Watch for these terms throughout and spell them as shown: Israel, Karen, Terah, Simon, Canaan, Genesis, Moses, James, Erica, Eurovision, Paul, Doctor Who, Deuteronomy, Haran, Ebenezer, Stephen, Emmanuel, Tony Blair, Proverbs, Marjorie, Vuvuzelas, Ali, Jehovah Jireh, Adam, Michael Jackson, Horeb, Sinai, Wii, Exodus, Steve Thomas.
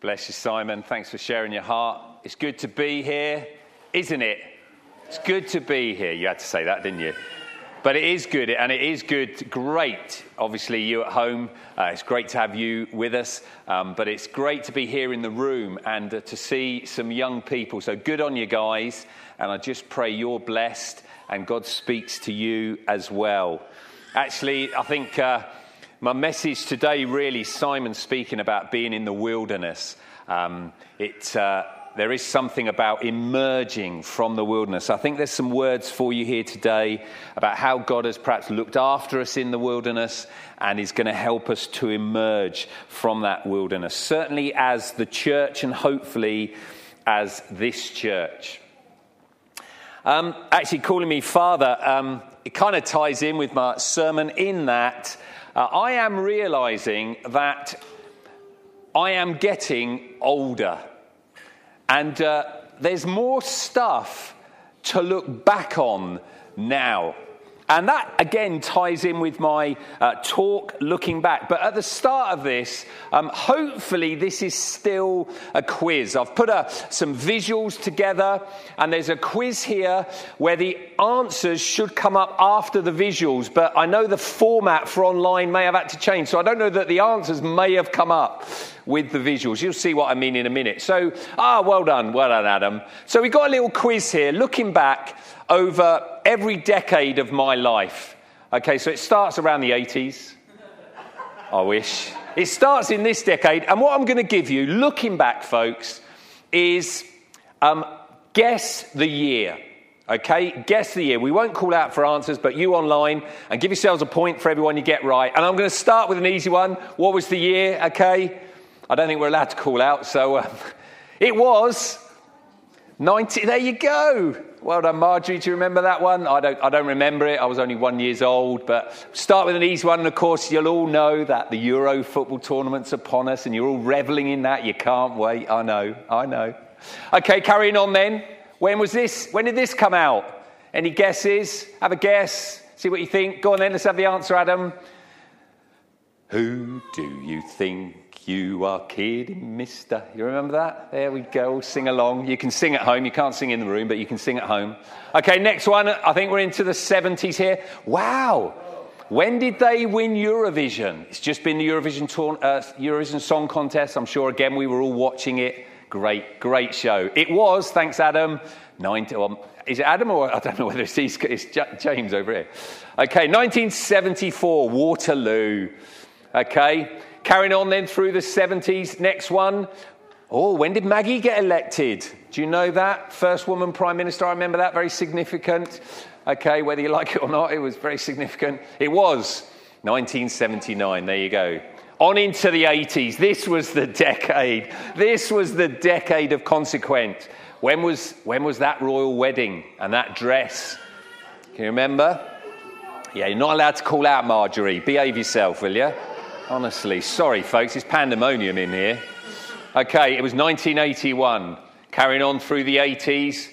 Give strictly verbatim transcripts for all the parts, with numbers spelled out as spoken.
Bless you, Simon. Thanks for sharing your heart. It's good to be here, isn't it? It's good to be here. You had to say that, didn't you? But it is good, and it is good, great, obviously, you at home. Uh, it's great to have you with us, um, but it's great to be here in the room and uh, to see some young people. So good on you guys, and I just pray you're blessed and God speaks to you as well. Actually, I think uh, my message today, really, Simon speaking about being in the wilderness. Um, it's... Uh, There is something about emerging from the wilderness. I think there's some words for you here today about how God has perhaps looked after us in the wilderness and is going to help us to emerge from that wilderness, certainly as the church and hopefully as this church. Um, actually, calling me father, um, it kind of ties in with my sermon in that uh, I am realizing that I am getting older. And uh, there's more stuff to look back on now. And that, again, ties in with my uh, talk, looking back. But at the start of this, um, hopefully this is still a quiz. I've put uh, some visuals together, and there's a quiz here where the answers should come up after the visuals. But I know the format for online may have had to change, so I don't know that the answers may have come up with the visuals. You'll see what I mean in a minute. So, ah, well done, well done, Adam. So we've got a little quiz here, looking back over every decade of my life. Okay, so it starts around the eighties. I wish. It starts in this decade, and what I'm going to give you, looking back, folks, is um, guess the year. Okay, guess the year. We won't call out for answers, but you online, and give yourselves a point for everyone you get right. And I'm going to start with an easy one. What was the year? Okay, I don't think we're allowed to call out, so um, it was ninety. There you go. Well done, Marjorie. Do you remember that one? I don't. I don't remember it. I was only one years old. But start with an easy one, and of course, you'll all know that the Euro football tournament's upon us, and you're all reveling in that. You can't wait. I know. I know. Okay, carrying on then. When was this? When did this come out? Any guesses? Have a guess. See what you think. Go on then. Let's have the answer, Adam. Who do you think? You are kidding, mister. You remember that? There we go. Sing along. You can sing at home. You can't sing in the room, but you can sing at home. Okay, next one. I think we're into the seventies here. Wow. When did they win Eurovision? It's just been the Eurovision, tour, uh, Eurovision Song Contest. I'm sure, again, we were all watching it. Great, great show. It was, thanks, Adam. ninety, well, is it Adam or I don't know whether it's, East, it's James over here. Okay, nineteen seventy-four, Waterloo. Okay. Carrying on then through the seventies, next one. Oh, when did Maggie get elected? Do you know that? First woman Prime Minister, I remember that, very significant. Okay, whether you like it or not, it was very significant. It was nineteen seventy-nine, there you go. On into the eighties, this was the decade. This was the decade of consequence. When was, when was that royal wedding and that dress? Can you remember? Yeah, you're not allowed to call out, Marjorie. Behave yourself, will you? Honestly, sorry, folks, it's pandemonium in here. Okay, it was nineteen eighty-one. Carrying on through the eighties.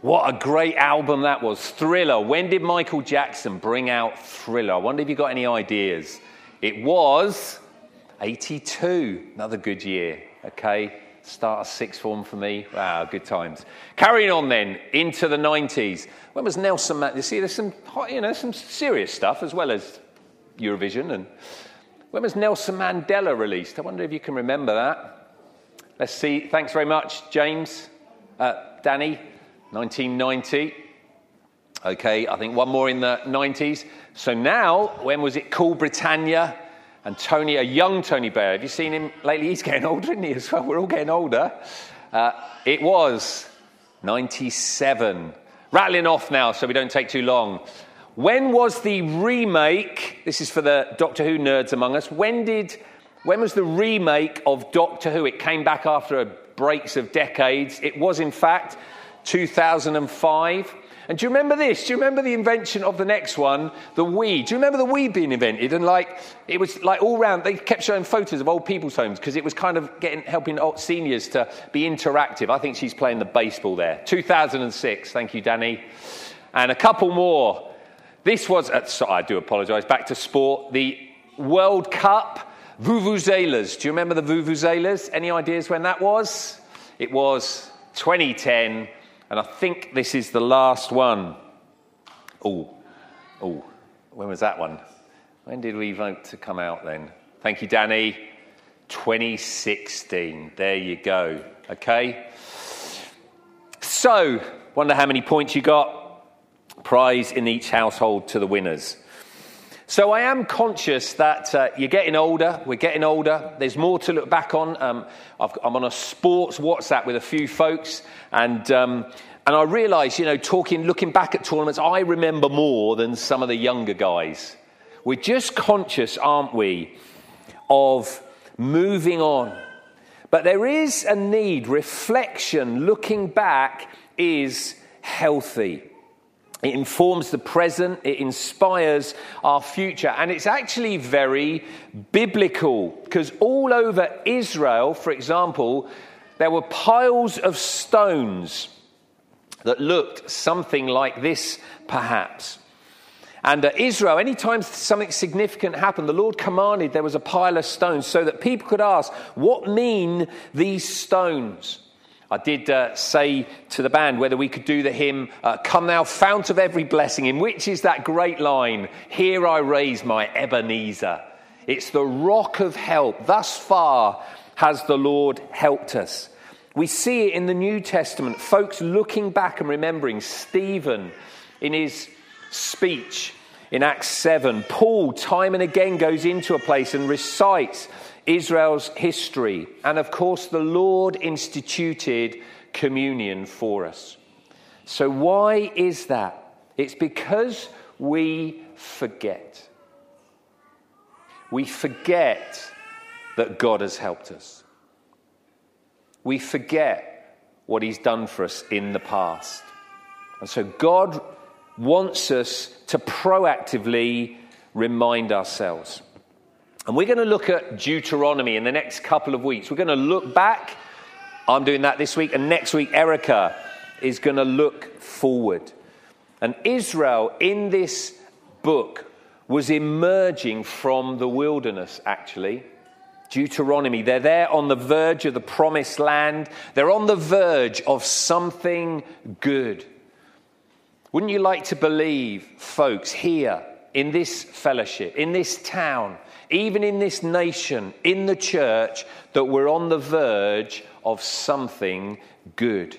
What a great album that was. Thriller. When did Michael Jackson bring out Thriller? I wonder if you got any ideas. It was eighty-two. Another good year. Okay, start a sixth form for me. Wow, good times. Carrying on then, into the nineties. When was Nelson Mandela? You see, there's some, you know, some serious stuff as well as Eurovision and... When was Nelson Mandela released? I wonder if you can remember that. Let's see. Thanks very much, James. Uh, Danny, nineteen ninety. Okay, I think one more in the nineties. So now, when was it Cool Britannia? And Tony, a young Tony Blair. Have you seen him lately? He's getting older, isn't he, as well? We're all getting older. Uh, it was ninety-seven. Rattling off now so we don't take too long. When was the remake, this is for the Doctor Who nerds among us, when did, when was the remake of Doctor Who? It came back after breaks of decades. It was, in fact, two thousand five. And do you remember this? Do you remember the invention of the next one, the Wii? Do you remember the Wii being invented? And, like, it was, like, all round, they kept showing photos of old people's homes because it was kind of getting helping old seniors to be interactive. I think she's playing the baseball there. two thousand six. Thank you, Danny. And a couple more. This was, at, so I do apologise, back to sport, the World Cup, Vuvuzelas. Do you remember the Vuvuzelas? Any ideas when that was? It was twenty ten, and I think this is the last one. Oh, oh, when was that one? When did we vote to come out then? Thank you, Danny. twenty sixteen. There you go. Okay. So, wonder how many points you got. Prize in each household to the winners. So I am conscious that uh, you're getting older, we're getting older, there's more to look back on. Um, I've, I'm on a sports WhatsApp with a few folks, and um, and I realise, you know, talking, looking back at tournaments, I remember more than some of the younger guys. We're just conscious, aren't we, of moving on. But there is a need, reflection, looking back is healthy. It informs the present, it inspires our future, and it's actually very biblical, because all over Israel, for example, there were piles of stones that looked something like this, perhaps. And uh, Israel, anytime something significant happened, the Lord commanded there was a pile of stones so that people could ask, what mean these stones? I did uh, say to the band whether we could do the hymn, uh, Come Thou Fount of Every Blessing, in which is that great line, Here I raise my Ebenezer. It's the rock of help. Thus far has the Lord helped us. We see it in the New Testament, folks looking back and remembering Stephen in his speech in Acts seven. Paul, time and again, goes into a place and recites Israel's history, and of course the Lord instituted communion for us. So why is that? It's because we forget. We forget that God has helped us. We forget what he's done for us in the past. And so God wants us to proactively remind ourselves. And we're going to look at Deuteronomy in the next couple of weeks. We're going to look back. I'm doing that this week. And next week, Erica is going to look forward. And Israel in this book was emerging from the wilderness, actually. Deuteronomy. They're there on the verge of the promised land. They're on the verge of something good. Wouldn't you like to believe, folks, here in this fellowship, in this town, even in this nation, in the church, that we're on the verge of something good?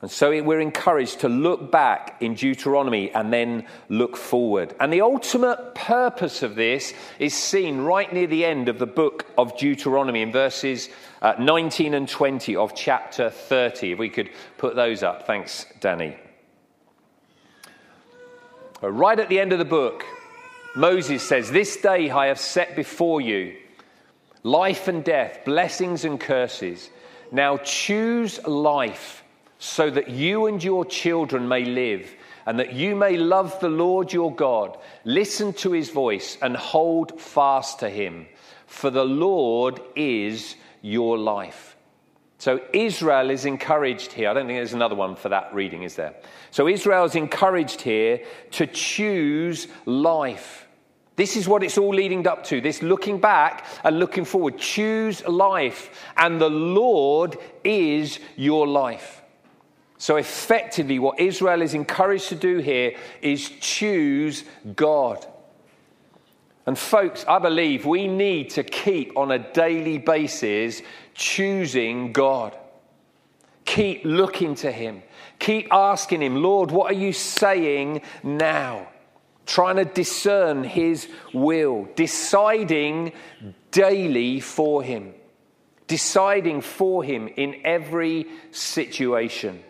And so we're encouraged to look back in Deuteronomy and then look forward. And the ultimate purpose of this is seen right near the end of the book of Deuteronomy in verses nineteen and twenty of chapter thirty. If we could put those up. Thanks, Danny. Right at the end of the book, Moses says, This day I have set before you life and death, blessings and curses. Now choose life so that you and your children may live, and that you may love the Lord your God. Listen to his voice and hold fast to him, for the Lord is your life. So Israel is encouraged here. I don't think there's another one for that reading, is there? So Israel is encouraged here to choose life. This is what it's all leading up to, this looking back and looking forward. Choose life, and the Lord is your life. So effectively, what Israel is encouraged to do here is choose God. And folks, I believe we need to keep on a daily basis choosing God. Keep looking to him. Keep asking him, Lord, what are you saying now? Trying to discern his will. Deciding daily for him. Deciding for him in every situation.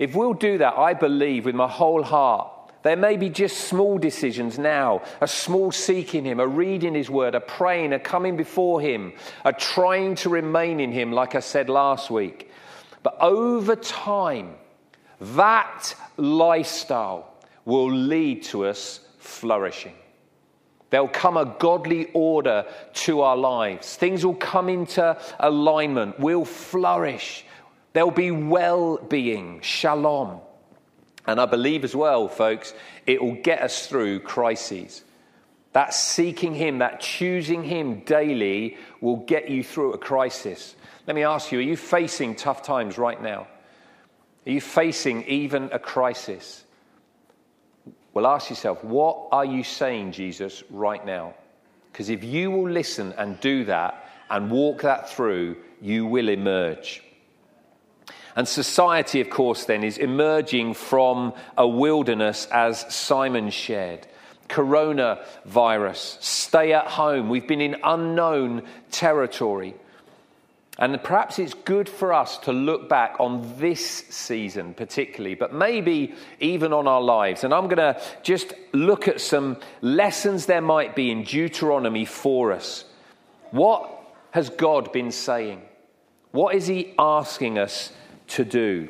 If we'll do that, I believe with my whole heart, there may be just small decisions now, a small seeking him, a reading his word, a praying, a coming before him, a trying to remain in him, like I said last week. But over time, that lifestyle will lead to us flourishing. There'll come a godly order to our lives. Things will come into alignment. We'll flourish. There'll be well-being, shalom. And I believe as well, folks, it will get us through crises. That seeking him, that choosing him daily will get you through a crisis. Let me ask you, are you facing tough times right now? Are you facing even a crisis? Well, ask yourself, what are you saying, Jesus, right now? Because if you will listen and do that and walk that through, you will emerge. And society, of course, then, is emerging from a wilderness, as Simon shared. Coronavirus, stay at home. We've been in unknown territory. And perhaps it's good for us to look back on this season particularly, but maybe even on our lives. And I'm going to just look at some lessons there might be in Deuteronomy for us. What has God been saying? What is he asking us to do?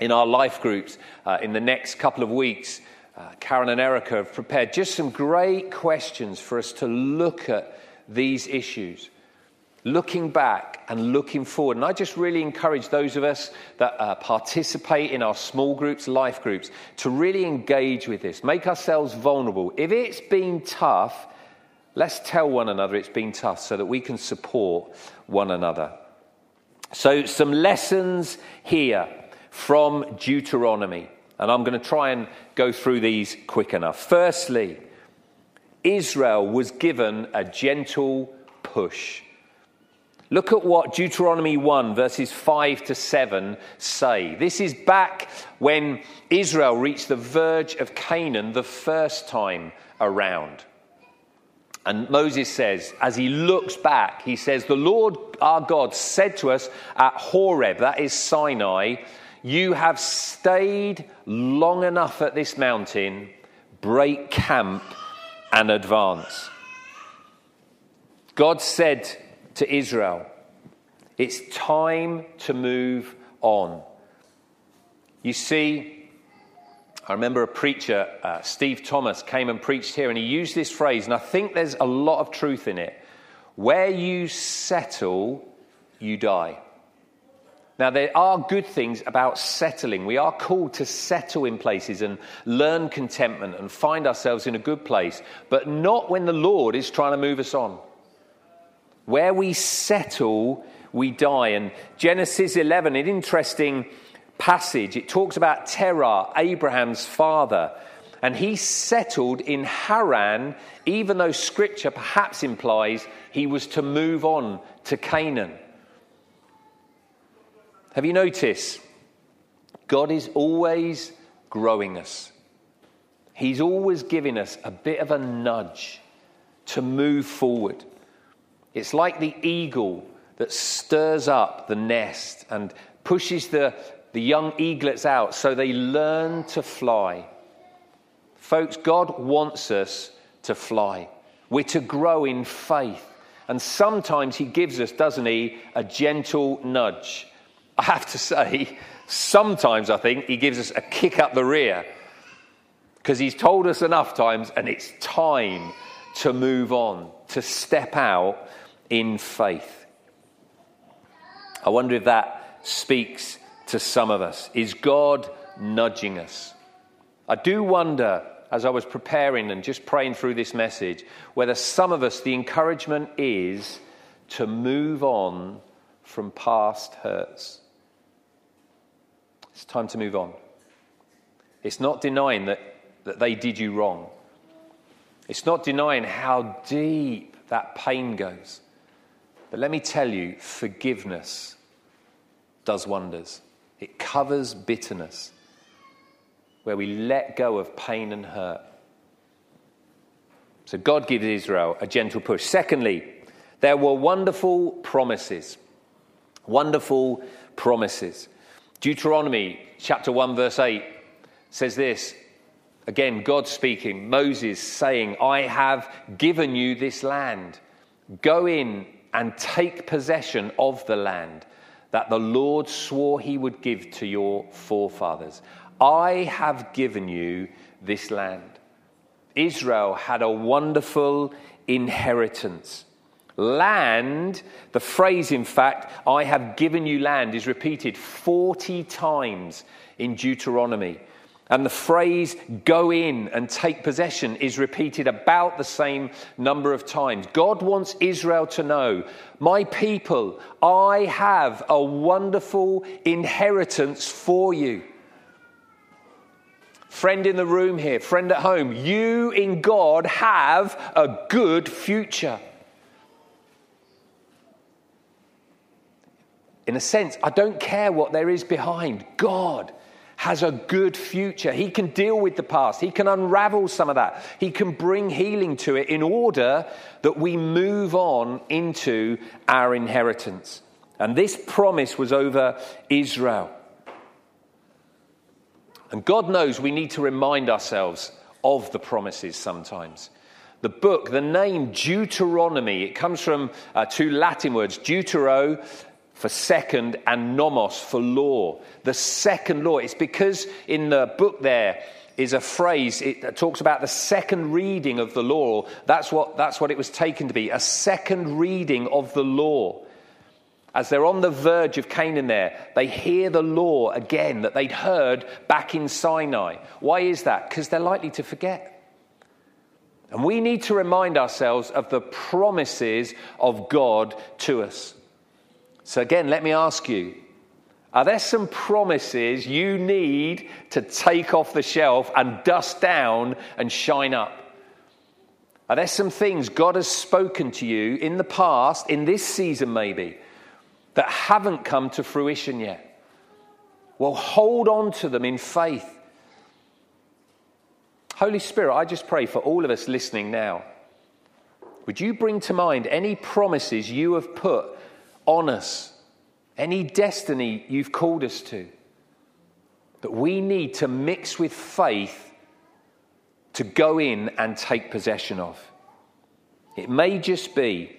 In our life groups, uh, in the next couple of weeks, uh, Karen and Erica have prepared just some great questions for us to look at these issues. Looking back and looking forward. And I just really encourage those of us that uh, participate in our small groups, life groups, to really engage with this. Make ourselves vulnerable. If it's been tough, let's tell one another it's been tough so that we can support one another. So some lessons here from Deuteronomy. And I'm going to try and go through these quick enough. Firstly, Israel was given a gentle push. Look at what Deuteronomy one, verses five to seven say. This is back when Israel reached the verge of Canaan the first time around. And Moses says, as he looks back, he says, "The Lord our God said to us at Horeb," that is Sinai, "you have stayed long enough at this mountain. Break camp and advance." God said to Israel, it's time to move on. You see, I remember a preacher, uh, Steve Thomas, came and preached here, and he used this phrase, and I think there's a lot of truth in it. Where you settle, you die. Now, there are good things about settling. We are called to settle in places and learn contentment and find ourselves in a good place, but not when the Lord is trying to move us on. Where we settle, we die. And Genesis eleven, an interesting passage. It talks about Terah, Abraham's father. And he settled in Haran, even though Scripture perhaps implies he was to move on to Canaan. Have you noticed? God is always growing us. He's always giving us a bit of a nudge to move forward. It's like the eagle that stirs up the nest and pushes the, the young eaglets out so they learn to fly. Folks, God wants us to fly. We're to grow in faith. And sometimes he gives us, doesn't he, a gentle nudge. I have to say, sometimes I think he gives us a kick up the rear because he's told us enough times and it's time to move on, to step out in faith. I wonder if that speaks to some of us. Is God nudging us? I do wonder, as I was preparing and just praying through this message, whether some of us, the encouragement is to move on from past hurts. It's time to move on. It's not denying that, that they did you wrong. It's not denying how deep that pain goes. But let me tell you, forgiveness does wonders. It covers bitterness, where we let go of pain and hurt. So God gives Israel a gentle push. Secondly, there were wonderful promises. Wonderful promises. Deuteronomy chapter one, verse eight says this. Again, God speaking, Moses saying, "I have given you this land. Go in and take possession of the land that the Lord swore he would give to your forefathers. I have given you this land." Israel had a wonderful inheritance. Land, the phrase, in fact, "I have given you land," is repeated forty times in Deuteronomy. And the phrase go in and take possession is repeated about the same number of times. God wants Israel to know, my people, I have a wonderful inheritance for you. Friend in the room here, friend at home, you in God have a good future. In a sense, I don't care what there is behind. God has a good future. He can deal with the past. He can unravel some of that. He can bring healing to it in order that we move on into our inheritance. And this promise was over Israel. And God knows we need to remind ourselves of the promises sometimes. The book, the name Deuteronomy, it comes from uh, two Latin words, deutero, for second, and nomos, for law. The second law. It's because in the book there is a phrase, it talks about the second reading of the law. That's what, that's what it was taken to be, a second reading of the law. As they're on the verge of Canaan there, they hear the law again that they'd heard back in Sinai. Why is that? Because they're likely to forget. And we need to remind ourselves of the promises of God to us. So again, let me ask you, are there some promises you need to take off the shelf and dust down and shine up? Are there some things God has spoken to you in the past, in this season maybe, that haven't come to fruition yet? Well, hold on to them in faith. Holy Spirit, I just pray for all of us listening now. Would you bring to mind any promises you have put on us, any destiny you've called us to, that we need to mix with faith to go in and take possession of. It may just be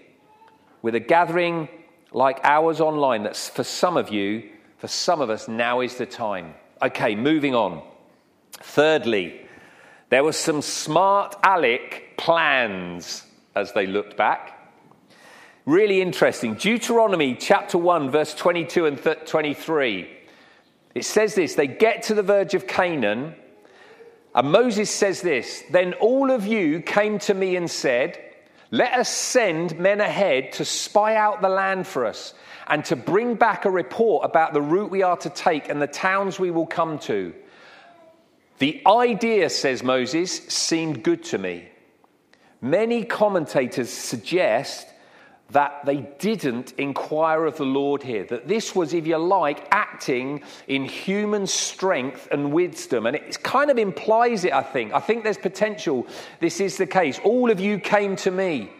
with a gathering like ours online, that's for some of you, for some of us, now is the time. Okay, moving on. Thirdly, there were some smart aleck plans as they looked back. Really interesting. Deuteronomy chapter one, verse twenty-two and twenty-three. It says this, they get to the verge of Canaan, and Moses says this, then all of you came to me and said, let us send men ahead to spy out the land for us and to bring back a report about the route we are to take and the towns we will come to. The idea, says Moses, seemed good to me. Many commentators suggest that they didn't inquire of the Lord here, that this was, if you like, acting in human strength and wisdom. And it kind of implies it, I think. I think there's potential this is the case. All of you came to me.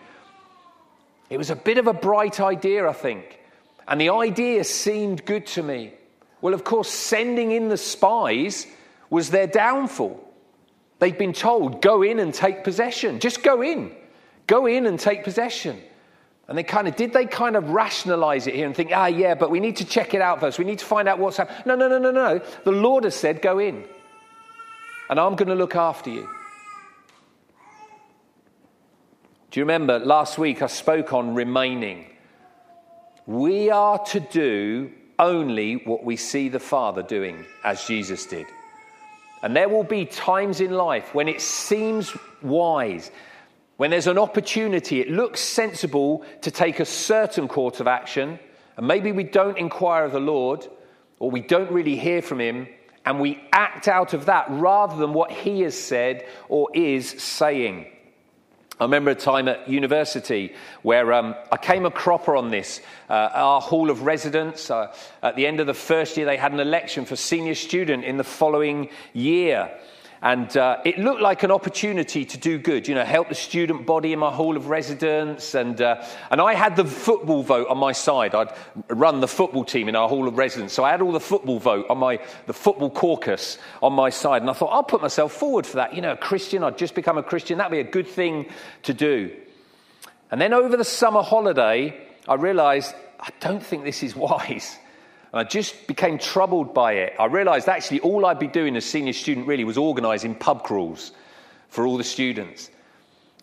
It was a bit of a bright idea, I think. And the idea seemed good to me. Well, of course, sending in the spies was their downfall. They'd been told, go in and take possession. Just go in. Go in and take possession. And they kind of, did they kind of rationalize it here and think, ah, yeah, but we need to check it out first. We need to find out what's happening. No, no, no, no, no. The Lord has said, go in. And I'm going to look after you. Do you remember last week I spoke on remaining? We are to do only what we see the Father doing, as Jesus did. And there will be times in life when it seems wise, when there's an opportunity, it looks sensible to take a certain course of action, and maybe we don't inquire of the Lord, or we don't really hear from him, and we act out of that rather than what he has said or is saying. I remember a time at university where um, I came a cropper on this. Uh, our hall of residence, uh, at the end of the first year, they had an election for senior student in the following year. And uh, it looked like an opportunity to do good, you know, help the student body in my hall of residence. And uh, and I had the football vote on my side. I'd run the football team in our hall of residence. So I had all the football vote on my, the football caucus on my side. And I thought, I'll put myself forward for that. You know, a Christian, I'd just become a Christian. That'd be a good thing to do. And then over the summer holiday, I realized, I don't think this is wise. And I just became troubled by it. I realised actually all I'd be doing as senior student really was organising pub crawls for all the students.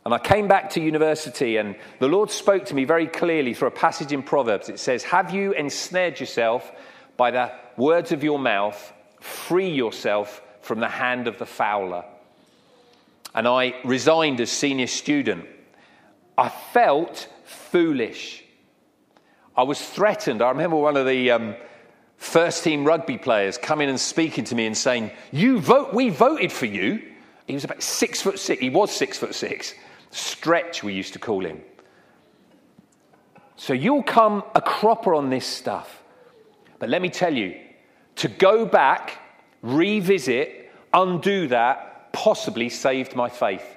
And I came back to university and the Lord spoke to me very clearly through a passage in Proverbs. It says, have you ensnared yourself by the words of your mouth? Free yourself from the hand of the fowler. And I resigned as senior student. I felt foolish. I was threatened. I remember one of the um, first team rugby players coming and speaking to me and saying, "You vote, we voted for you." He was about six foot six. He was six foot six. Stretch, we used to call him. "So you'll come a cropper on this stuff. But let me tell you, to go back, revisit, undo that, possibly saved my faith."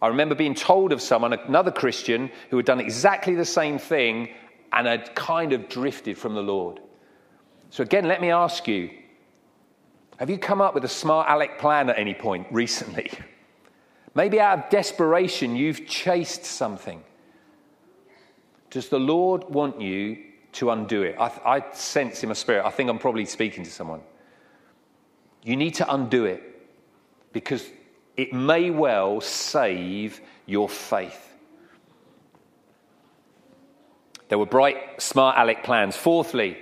I remember being told of someone, another Christian, who had done exactly the same thing and had kind of drifted from the Lord. So again, let me ask you, have you come up with a smart aleck plan at any point recently? Maybe out of desperation, you've chased something. Does the Lord want you to undo it? I, I sense in my spirit, I think I'm probably speaking to someone. You need to undo it because it may well save your faith. There were bright, smart aleck plans. Fourthly,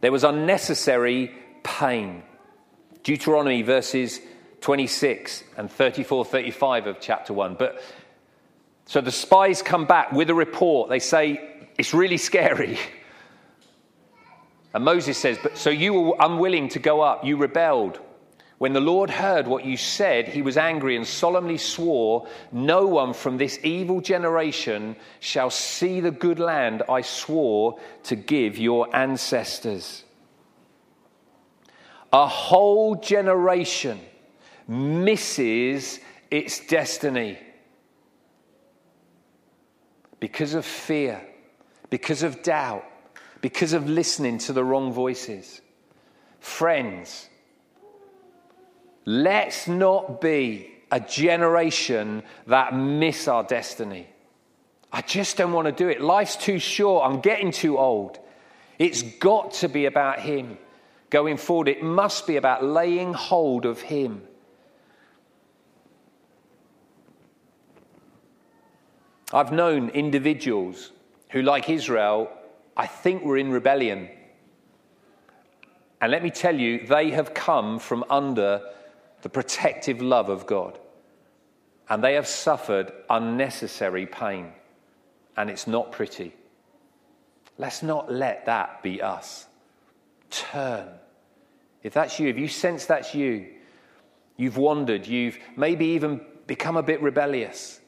there was unnecessary pain. Deuteronomy verses twenty-six and thirty-four, thirty-five of chapter one. But so the spies come back with a report. They say, "It's really scary." And Moses says, "But so you were unwilling to go up, you rebelled. When the Lord heard what you said, he was angry and solemnly swore, 'No one from this evil generation shall see the good land I swore to give your ancestors.'" A whole generation misses its destiny because of fear, because of doubt, because of listening to the wrong voices. Friends, let's not be a generation that miss our destiny. "I just don't want to do it. Life's too short. I'm getting too old." It's got to be about him going forward. It must be about laying hold of him. I've known individuals who, like Israel, I think were in rebellion. And let me tell you, they have come from under the protective love of God. And they have suffered unnecessary pain. And it's not pretty. Let's not let that be us. Turn. If that's you, if you sense that's you, you've wandered, you've maybe even become a bit rebellious.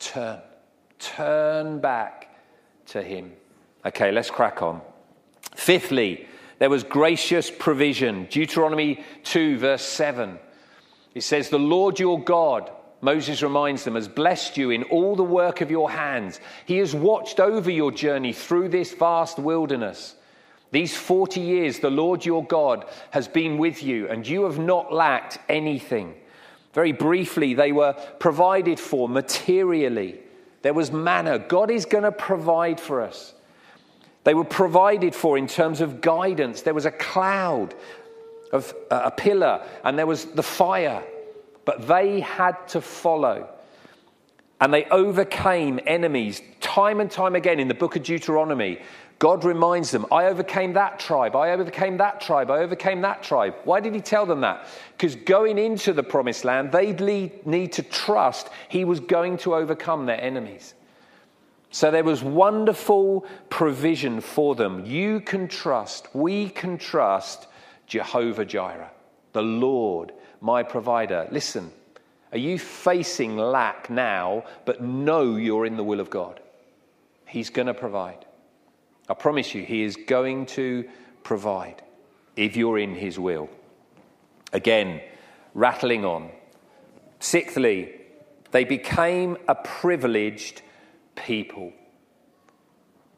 Turn. Turn back to him. Okay, let's crack on. Fifthly, there was gracious provision. Deuteronomy two, verse seven. It says, "The Lord your God," Moses reminds them, "has blessed you in all the work of your hands. He has watched over your journey through this vast wilderness. These forty years, the Lord your God has been with you, and you have not lacked anything." Very briefly, they were provided for materially. There was manna. God is going to provide for us. They were provided for in terms of guidance. There was a cloud, of uh, a pillar, and there was the fire. But they had to follow. And they overcame enemies time and time again in the book of Deuteronomy. God reminds them, "I overcame that tribe, I overcame that tribe, I overcame that tribe." Why did he tell them that? Because going into the promised land, they need to trust he was going to overcome their enemies. So there was wonderful provision for them. You can trust, we can trust Jehovah Jireh, the Lord, my provider. Listen, are you facing lack now, but know you're in the will of God? He's going to provide. I promise you, he is going to provide if you're in his will. Again, rattling on. Sixthly, they became a privileged people.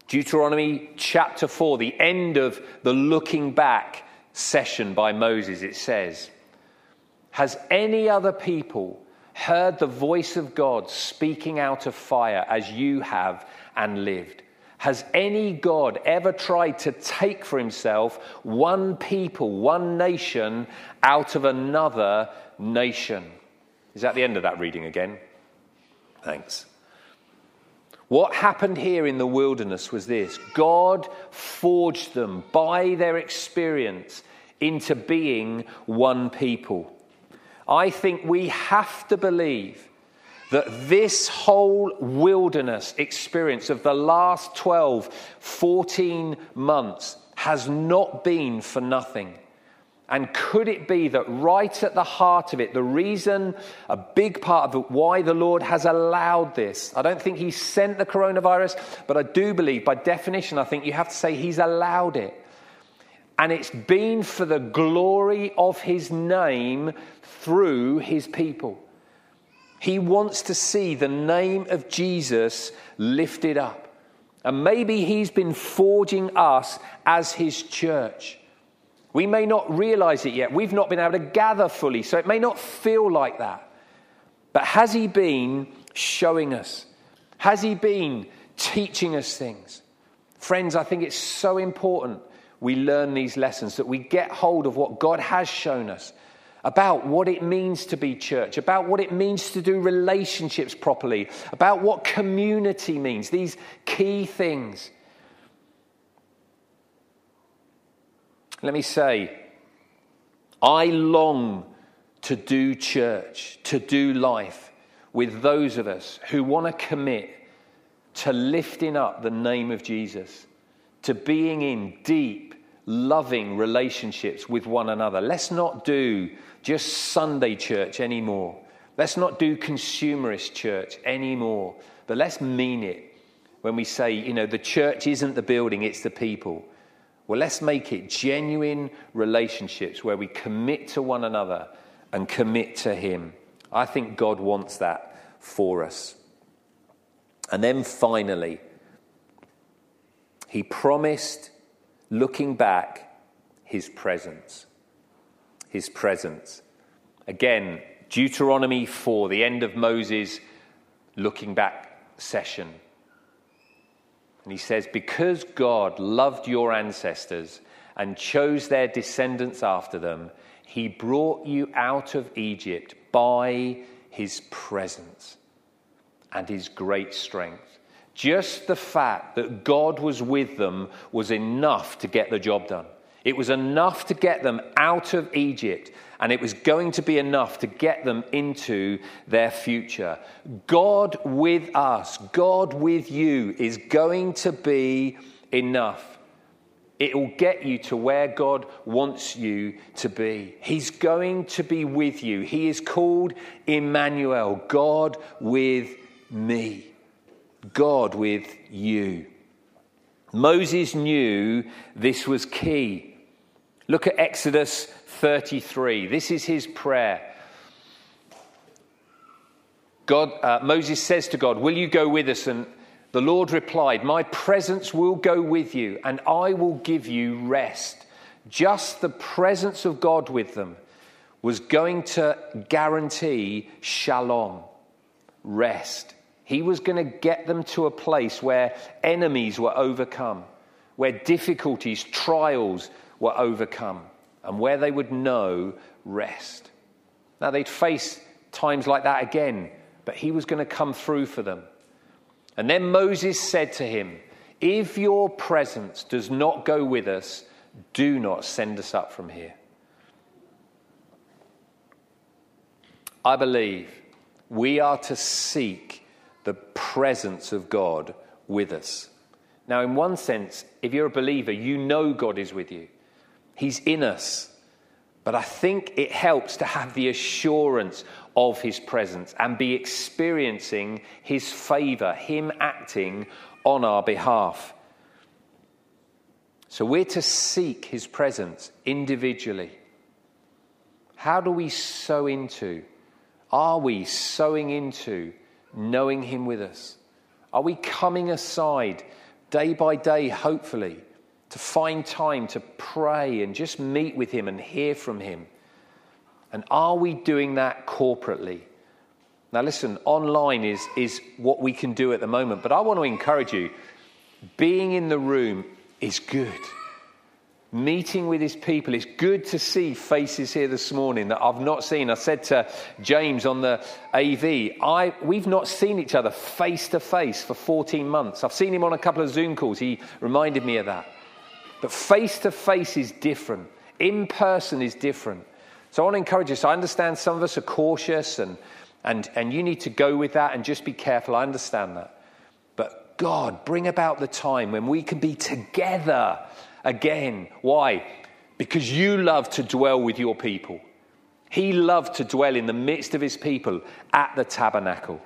Deuteronomy chapter four, the end of the looking back session by Moses, it says, "Has any other people heard the voice of God speaking out of fire as you have and lived? Has any God ever tried to take for himself one people, one nation out of another nation?" Is that the end of that reading again? Thanks. What happened here in the wilderness was this: God forged them by their experience into being one people. I think we have to believe that this whole wilderness experience of the last twelve, fourteen months has not been for nothing. And could it be that right at the heart of it, the reason, a big part of it, why the Lord has allowed this? I don't think he sent the coronavirus, but I do believe, by definition, I think you have to say he's allowed it. And it's been for the glory of his name through his people. He wants to see the name of Jesus lifted up. And maybe he's been forging us as his church. We may not realize it yet. We've not been able to gather fully, so it may not feel like that. But has he been showing us? Has he been teaching us things? Friends, I think it's so important we learn these lessons, that we get hold of what God has shown us about what it means to be church, about what it means to do relationships properly, about what community means, these key things. Let me say, I long to do church, to do life with those of us who want to commit to lifting up the name of Jesus, to being in deep, loving relationships with one another. Let's not do just Sunday church anymore. Let's not do consumerist church anymore. But let's mean it when we say, you know, the church isn't the building, it's the people. Well, let's make it genuine relationships where we commit to one another and commit to him. I think God wants that for us. And then finally, he promised, looking back, his presence. His presence. Again, Deuteronomy four, the end of Moses' looking back session. And he says, because God loved your ancestors and chose their descendants after them, he brought you out of Egypt by his presence and his great strength. Just the fact that God was with them was enough to get the job done. It was enough to get them out of Egypt, and it was going to be enough to get them into their future. God with us, God with you is going to be enough. It will get you to where God wants you to be. He's going to be with you. He is called Emmanuel, God with me, God with you. Moses knew this was key. Look at Exodus thirty-three. This is his prayer. God, uh, Moses says to God, will you go with us? And the Lord replied, my presence will go with you, and I will give you rest. Just the presence of God with them was going to guarantee shalom, rest. He was going to get them to a place where enemies were overcome, where difficulties, trials were overcome, and where they would know rest. Now, they'd face times like that again, but he was going to come through for them. And then Moses said to him, if your presence does not go with us, do not send us up from here. I believe we are to seek the presence of God with us. Now, in one sense, if you're a believer, you know God is with you. He's in us, but I think it helps to have the assurance of his presence and be experiencing his favor, him acting on our behalf. So we're to seek his presence individually. How do we sow into? Are we sowing into knowing him with us? Are we coming aside day by day, hopefully, to find time to pray and just meet with him and hear from him? And are we doing that corporately? Now listen, online is, is what we can do at the moment, but I want to encourage you, being in the room is good. Meeting with his people, it's good to see faces here this morning that I've not seen. I said to James on the A V, I we've not seen each other face to face for fourteen months. I've seen him on a couple of Zoom calls. He reminded me of that. But face to face is different. in person is different. So I want to encourage you. So I understand some of us are cautious and and and you need to go with that and just be careful. I understand that. But God, bring about the time when we can be together again. Why? Because you love to dwell with your people. He loved to dwell in the midst of his people at the tabernacle.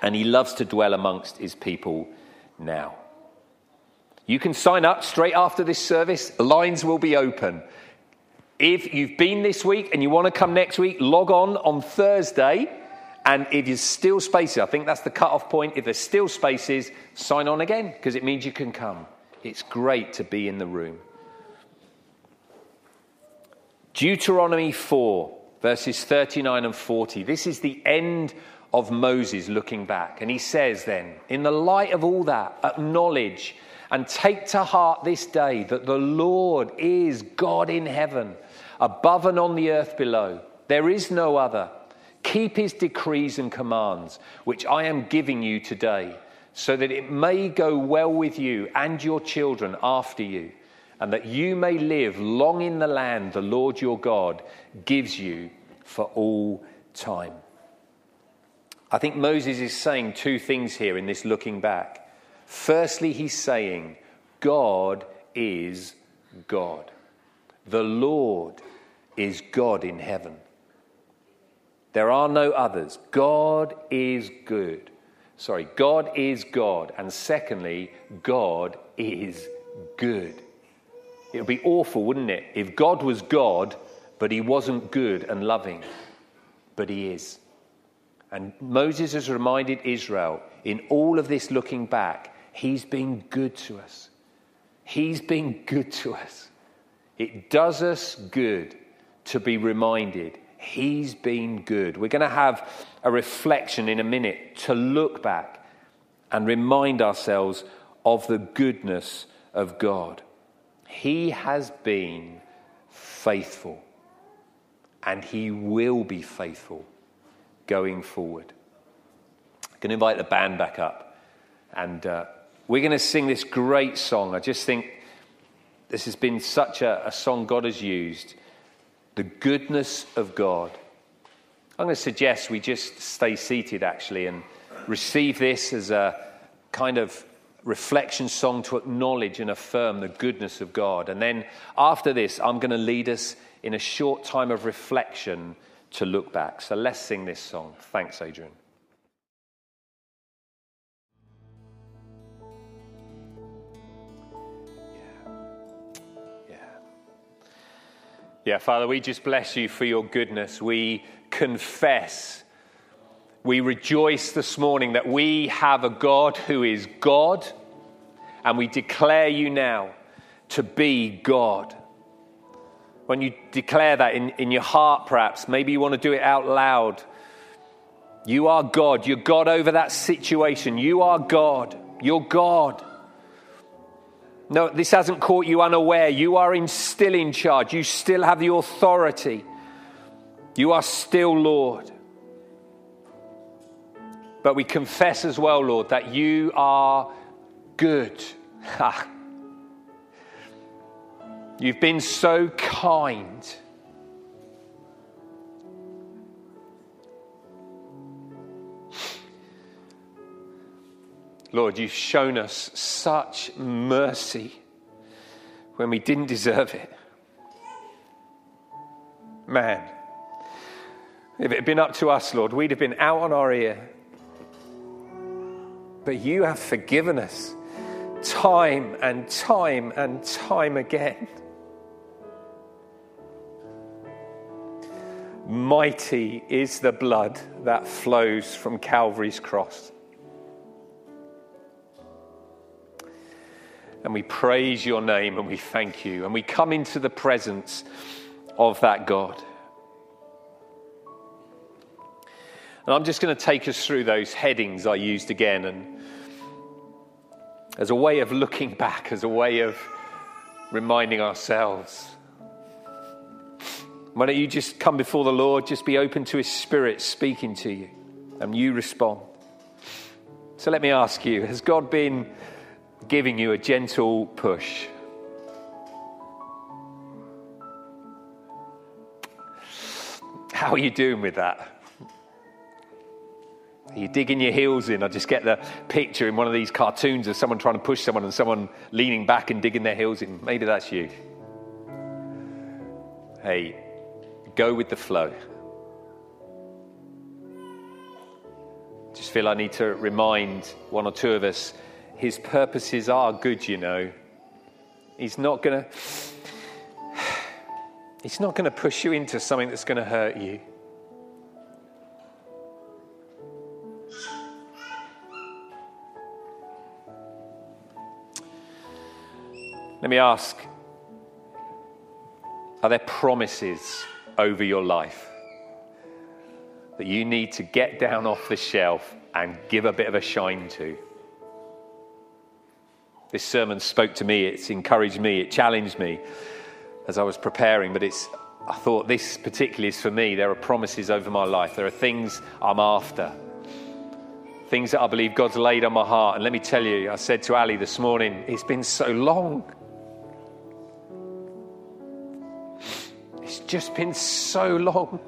And he loves to dwell amongst his people now. You can sign up straight after this service. Lines will be open. If you've been this week and you want to come next week, log on on Thursday. And if there's still spaces, I think that's the cut-off point. If there's still spaces, sign on again because it means you can come. It's great to be in the room. Deuteronomy four, verses thirty-nine and forty. This is the end of Moses looking back. And he says then, in the light of all that, acknowledge and take to heart this day that the Lord is God in heaven, above and on the earth below. There is no other. Keep his decrees and commands, which I am giving you today, so that it may go well with you and your children after you, and that you may live long in the land the Lord your God gives you for all time. I think Moses is saying two things here in this looking back. Firstly, he's saying, God is God. The Lord is God in heaven. There are no others. God is good. Sorry, God is God. And secondly, God is good. It would be awful, wouldn't it, if God was God, but he wasn't good and loving. But he is. And Moses has reminded Israel, in all of this looking back, he's been good to us. He's been good to us. It does us good to be reminded he's been good. We're going to have a reflection in a minute to look back and remind ourselves of the goodness of God. He has been faithful, and he will be faithful going forward. I'm going to invite the band back up, and uh, we're going to sing this great song. I just think this has been such a, a song God has used, the goodness of God. I'm going to suggest we just stay seated, actually, and receive this as a kind of reflection song to acknowledge and affirm the goodness of God. And then after this, I'm going to lead us in a short time of reflection to look back. So let's sing this song. Thanks, Adrian. Yeah. Yeah. Yeah, Father, we just bless you for your goodness. We confess. We rejoice this morning that we have a God who is God, and we declare you now to be God. When you declare that in, in your heart, perhaps, maybe you want to do it out loud. You are God. You're God over that situation. You are God. You're God. No, this hasn't caught you unaware. You are in, still in charge. You still have the authority. You are still Lord. But we confess as well, Lord, that you are good. You've been so kind. Lord, you've shown us such mercy when we didn't deserve it. Man, if it had been up to us, Lord, we'd have been out on our ear. But you have forgiven us time and time and time again. Mighty is the blood that flows from Calvary's cross. And we praise your name and we thank you. And we come into the presence of that God. And I'm just going to take us through those headings I used again, and as a way of looking back, as a way of reminding ourselves. Why don't you just come before the Lord, just be open to his Spirit speaking to you, and you respond. So let me ask you, has God been giving you a gentle push? How are you doing with that? Are you digging your heels in? I just get the picture in one of these cartoons of someone trying to push someone and someone leaning back and digging their heels in. Maybe that's you. Hey, go with the flow. Just feel I need to remind one or two of us, his purposes are good, you know. He's not going to, he's not going to push you into something that's going to hurt you. Let me ask, are there promises over your life that you need to get down off the shelf and give a bit of a shine to? This sermon spoke to me, it's encouraged me, it challenged me as I was preparing, but it's, I thought this particularly is for me. There are promises over my life. There are things I'm after, things that I believe God's laid on my heart. And let me tell you, I said to Ali this morning, it's been so long. It's just been so long.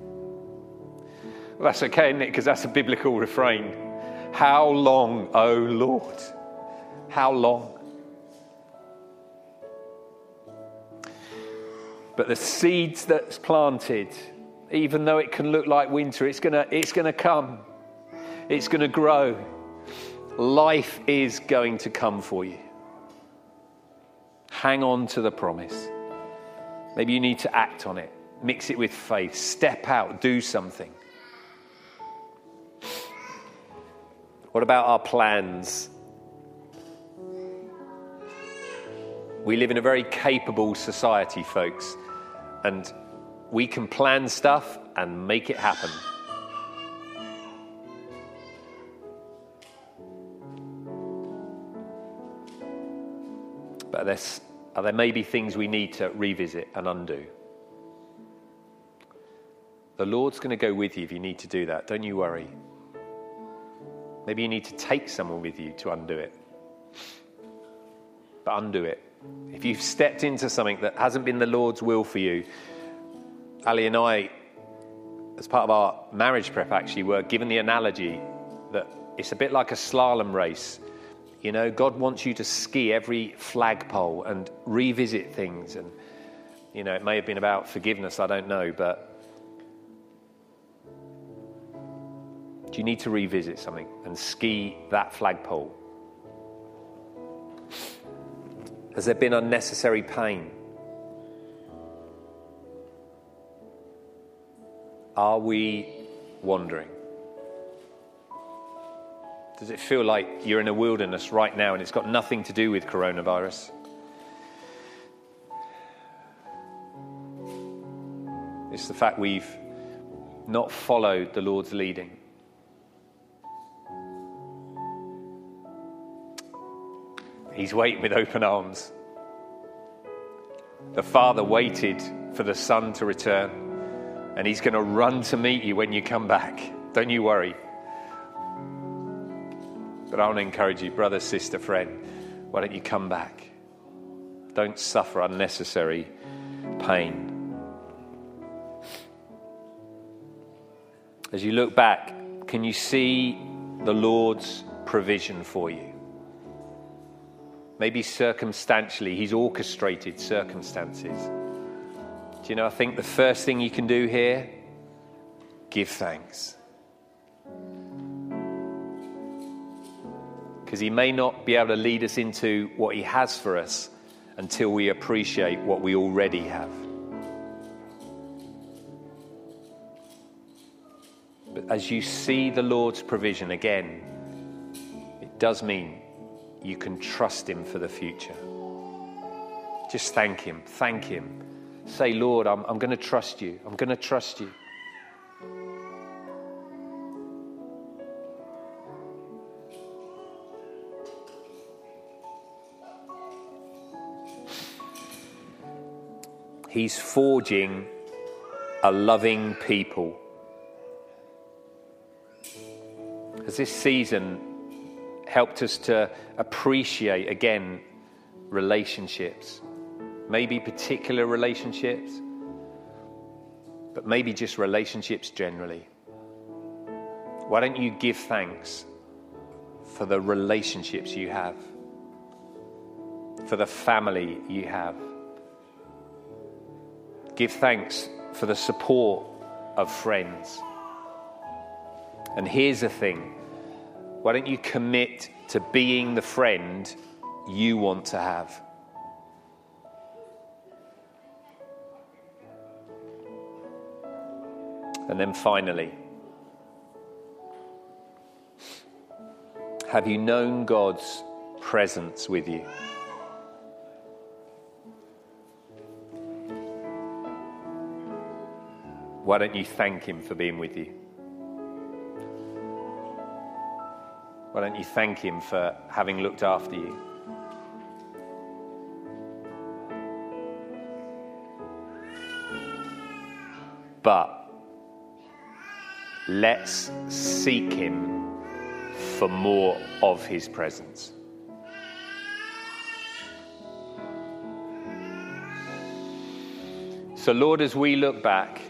Well, that's okay, isn't it? Because that's a biblical refrain. How long, oh Lord? How long? But the seeds that's planted, even though it can look like winter, it's gonna, it's gonna come. It's gonna grow. Life is going to come for you. Hang on to the promise. Maybe you need to act on it. Mix it with faith. Step out. Do something. What about our plans? We live in a very capable society, folks, and we can plan stuff and make it happen. But there's, are there may be things we need to revisit and undo. The Lord's going to go with you if you need to do that. Don't you worry. Maybe you need to take someone with you to undo it. But undo it. If you've stepped into something that hasn't been the Lord's will for you, Ali and I, as part of our marriage prep actually, were given the analogy that it's a bit like a slalom race. You know, God wants you to ski every flagpole and revisit things. And, you know, it may have been about forgiveness, I don't know, but you need to revisit something and ski that flagpole. Has there been unnecessary pain? Are we wandering? Does it feel like you're in a wilderness right now and it's got nothing to do with coronavirus? It's the fact we've not followed the Lord's leading. He's waiting with open arms. The Father waited for the Son to return, and he's going to run to meet you when you come back. Don't you worry. But I want to encourage you, brother, sister, friend, why don't you come back? Don't suffer unnecessary pain. As you look back, can you see the Lord's provision for you? Maybe circumstantially, he's orchestrated circumstances. Do you know, I think the first thing you can do here, give thanks. Because he may not be able to lead us into what he has for us until we appreciate what we already have. But as you see the Lord's provision again, it does mean you can trust him for the future. Just thank him. Thank him. Say, Lord, I'm, I'm going to trust you. I'm going to trust you. He's forging a loving people. As this season helped us to appreciate, again, relationships. Maybe particular relationships. but maybe just relationships generally. Why don't you give thanks for the relationships you have, for the family you have? Give thanks for the support of friends. And here's the thing. Why don't you commit to being the friend you want to have? And then finally, have you known God's presence with you? Why don't you thank him for being with you? Why don't you thank him for having looked after you? But let's seek him for more of his presence. So, Lord, as we look back,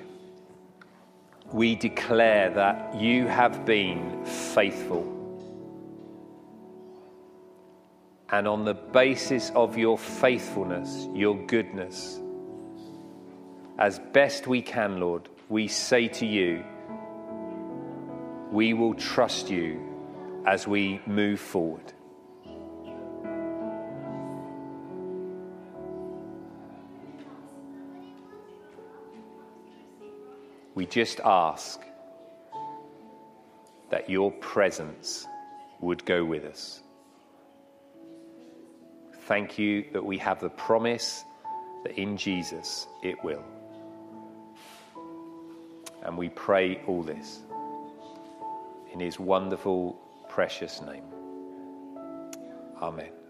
we declare that you have been faithful. And on the basis of your faithfulness, your goodness, as best we can, Lord, we say to you, we will trust you as we move forward. We just ask that your presence would go with us. Thank you that we have the promise that in Jesus it will. And we pray all this in his wonderful, precious name. Amen.